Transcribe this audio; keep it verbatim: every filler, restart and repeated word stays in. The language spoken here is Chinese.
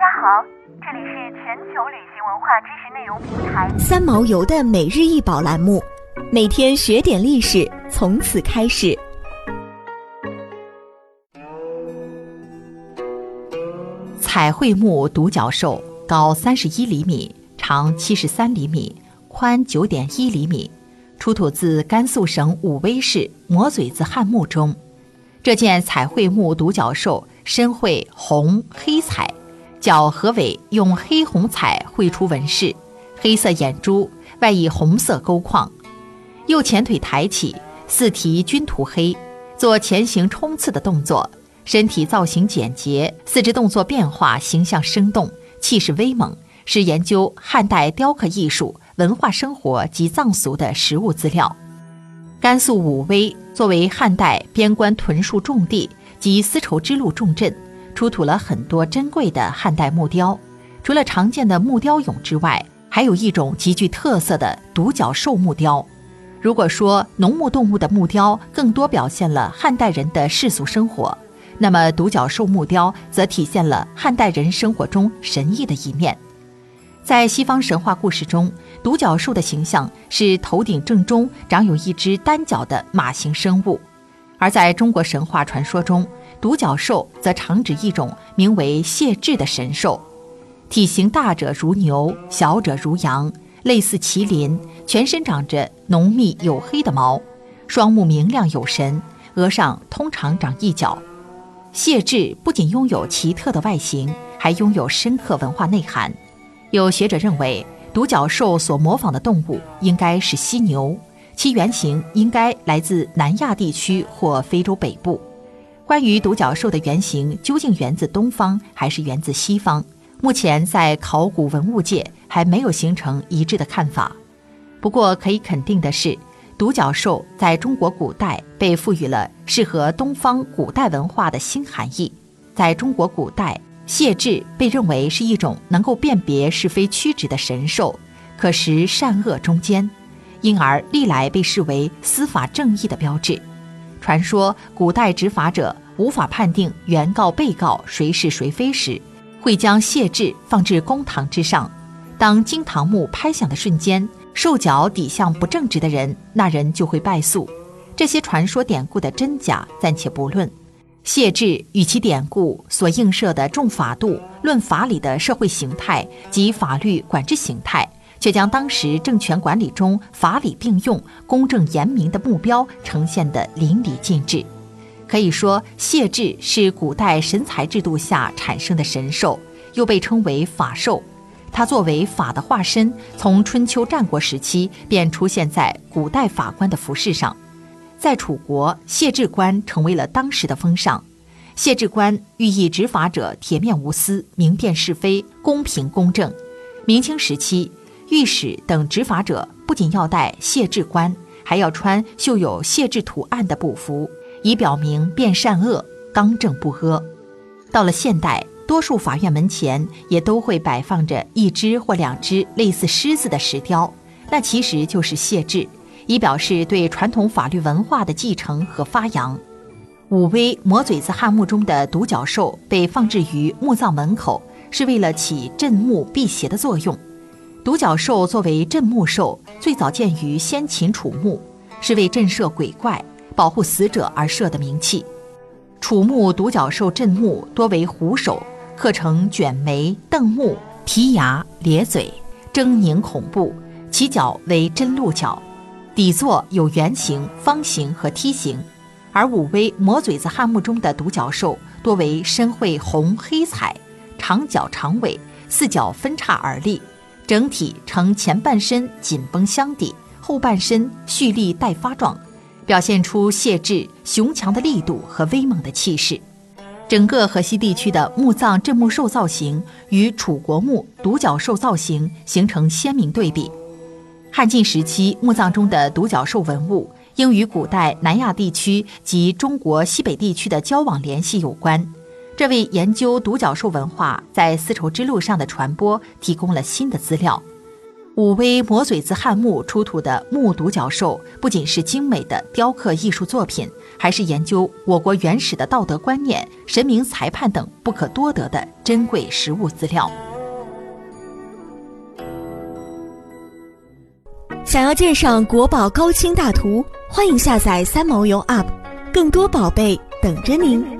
家好，这里是全球旅行文化知识内容平台三毛游的每日一宝栏目，每天学点历史，从此开始。彩绘木独角兽高三十一厘米，长七十三厘米，宽九点一厘米，出土自甘肃省武威市磨嘴子汉墓中。这件彩绘木独角兽深绘红黑彩，角和尾用黑红彩绘出纹饰，黑色眼珠外以红色勾框，右前腿抬起，四蹄均涂黑，做前行冲刺的动作，身体造型简洁，四肢动作变化形象生动，气势威猛，是研究汉代雕刻艺术、文化生活及藏俗的实物资料。甘肃武威作为汉代边关屯戍重地及丝绸之路重镇，出土了很多珍贵的汉代木雕。除了常见的木雕俑之外，还有一种极具特色的独角兽木雕。如果说农牧动物的木雕更多表现了汉代人的世俗生活，那么独角兽木雕则体现了汉代人生活中神异的一面。在西方神话故事中，独角兽的形象是头顶正中长有一只单脚的马形生物，而在中国神话传说中，独角兽则常指一种名为谢雉的神兽，体型大者如牛，小者如羊，类似麒麟，全身长着浓密黝黑的毛，双目明亮有神，额上通常长一角。谢雉不仅拥有奇特的外形，还拥有深刻文化内涵。有学者认为，独角兽所模仿的动物应该是犀牛，其原型应该来自南亚地区或非洲北部。关于独角兽的原型究竟源自东方还是源自西方，目前在考古文物界还没有形成一致的看法。不过可以肯定的是，独角兽在中国古代被赋予了适合东方古代文化的新含义。在中国古代，谢雉被认为是一种能够辨别是非曲直的神兽，可识善恶中间，因而历来被视为司法正义的标志。传说古代执法者无法判定原告被告谁是谁非时，会将谢雉放至公堂之上，当惊堂木拍响的瞬间，兽角抵向不正直的人，那人就会败诉。这些传说典故的真假暂且不论，谢雉与其典故所映射的重法度、论法理的社会形态及法律管制形态，却将当时政权管理中法理并用、公正严明的目标呈现得淋漓尽致。可以说，谢雉是古代神才制度下产生的神兽，又被称为法兽。它作为法的化身，从春秋战国时期便出现在古代法官的服饰上。在楚国，谢雉冠成为了当时的风尚。谢雉冠寓意执法者铁面无私、明辨是非、公平公正。明清时期，御史等执法者不仅要戴谢雉冠，还要穿绣有谢雉图案的补服，以表明辨善恶、刚正不阿。到了现代，多数法院门前也都会摆放着一只或两只类似狮子的石雕，那其实就是谢雉，以表示对传统法律文化的继承和发扬。武威磨嘴子汉墓中的独角兽被放置于墓葬门口，是为了起镇墓辟邪的作用。独角兽作为镇墓兽，最早见于先秦楚墓，是为震慑鬼怪、保护死者而设的名器。楚墓独角兽镇墓多为虎首，刻成卷眉、瞪目、皮牙、咧嘴，狰狞恐怖，其角为真鹿角，底座有圆形、方形和梯形。而武威磨嘴子汉墓中的独角兽多为深绘红黑彩，长角长尾，四角分叉而立，整体呈前半身紧绷相抵，后半身蓄力待发状，表现出谢雉雄强的力度和威猛的气势。整个河西地区的墓葬镇墓兽造型与楚国墓独角兽造型形成鲜明对比。汉晋时期墓葬中的独角兽文物应与古代南亚地区及中国西北地区的交往联系有关，这为研究独角兽文化在丝绸之路上的传播提供了新的资料。武威磨嘴子汉墓出土的木独角兽，不仅是精美的雕刻艺术作品，还是研究我国原始的道德观念、神明裁判等不可多得的珍贵实物资料。想要鉴赏国宝高清大图，欢迎下载三毛游 App， 更多宝贝等着您。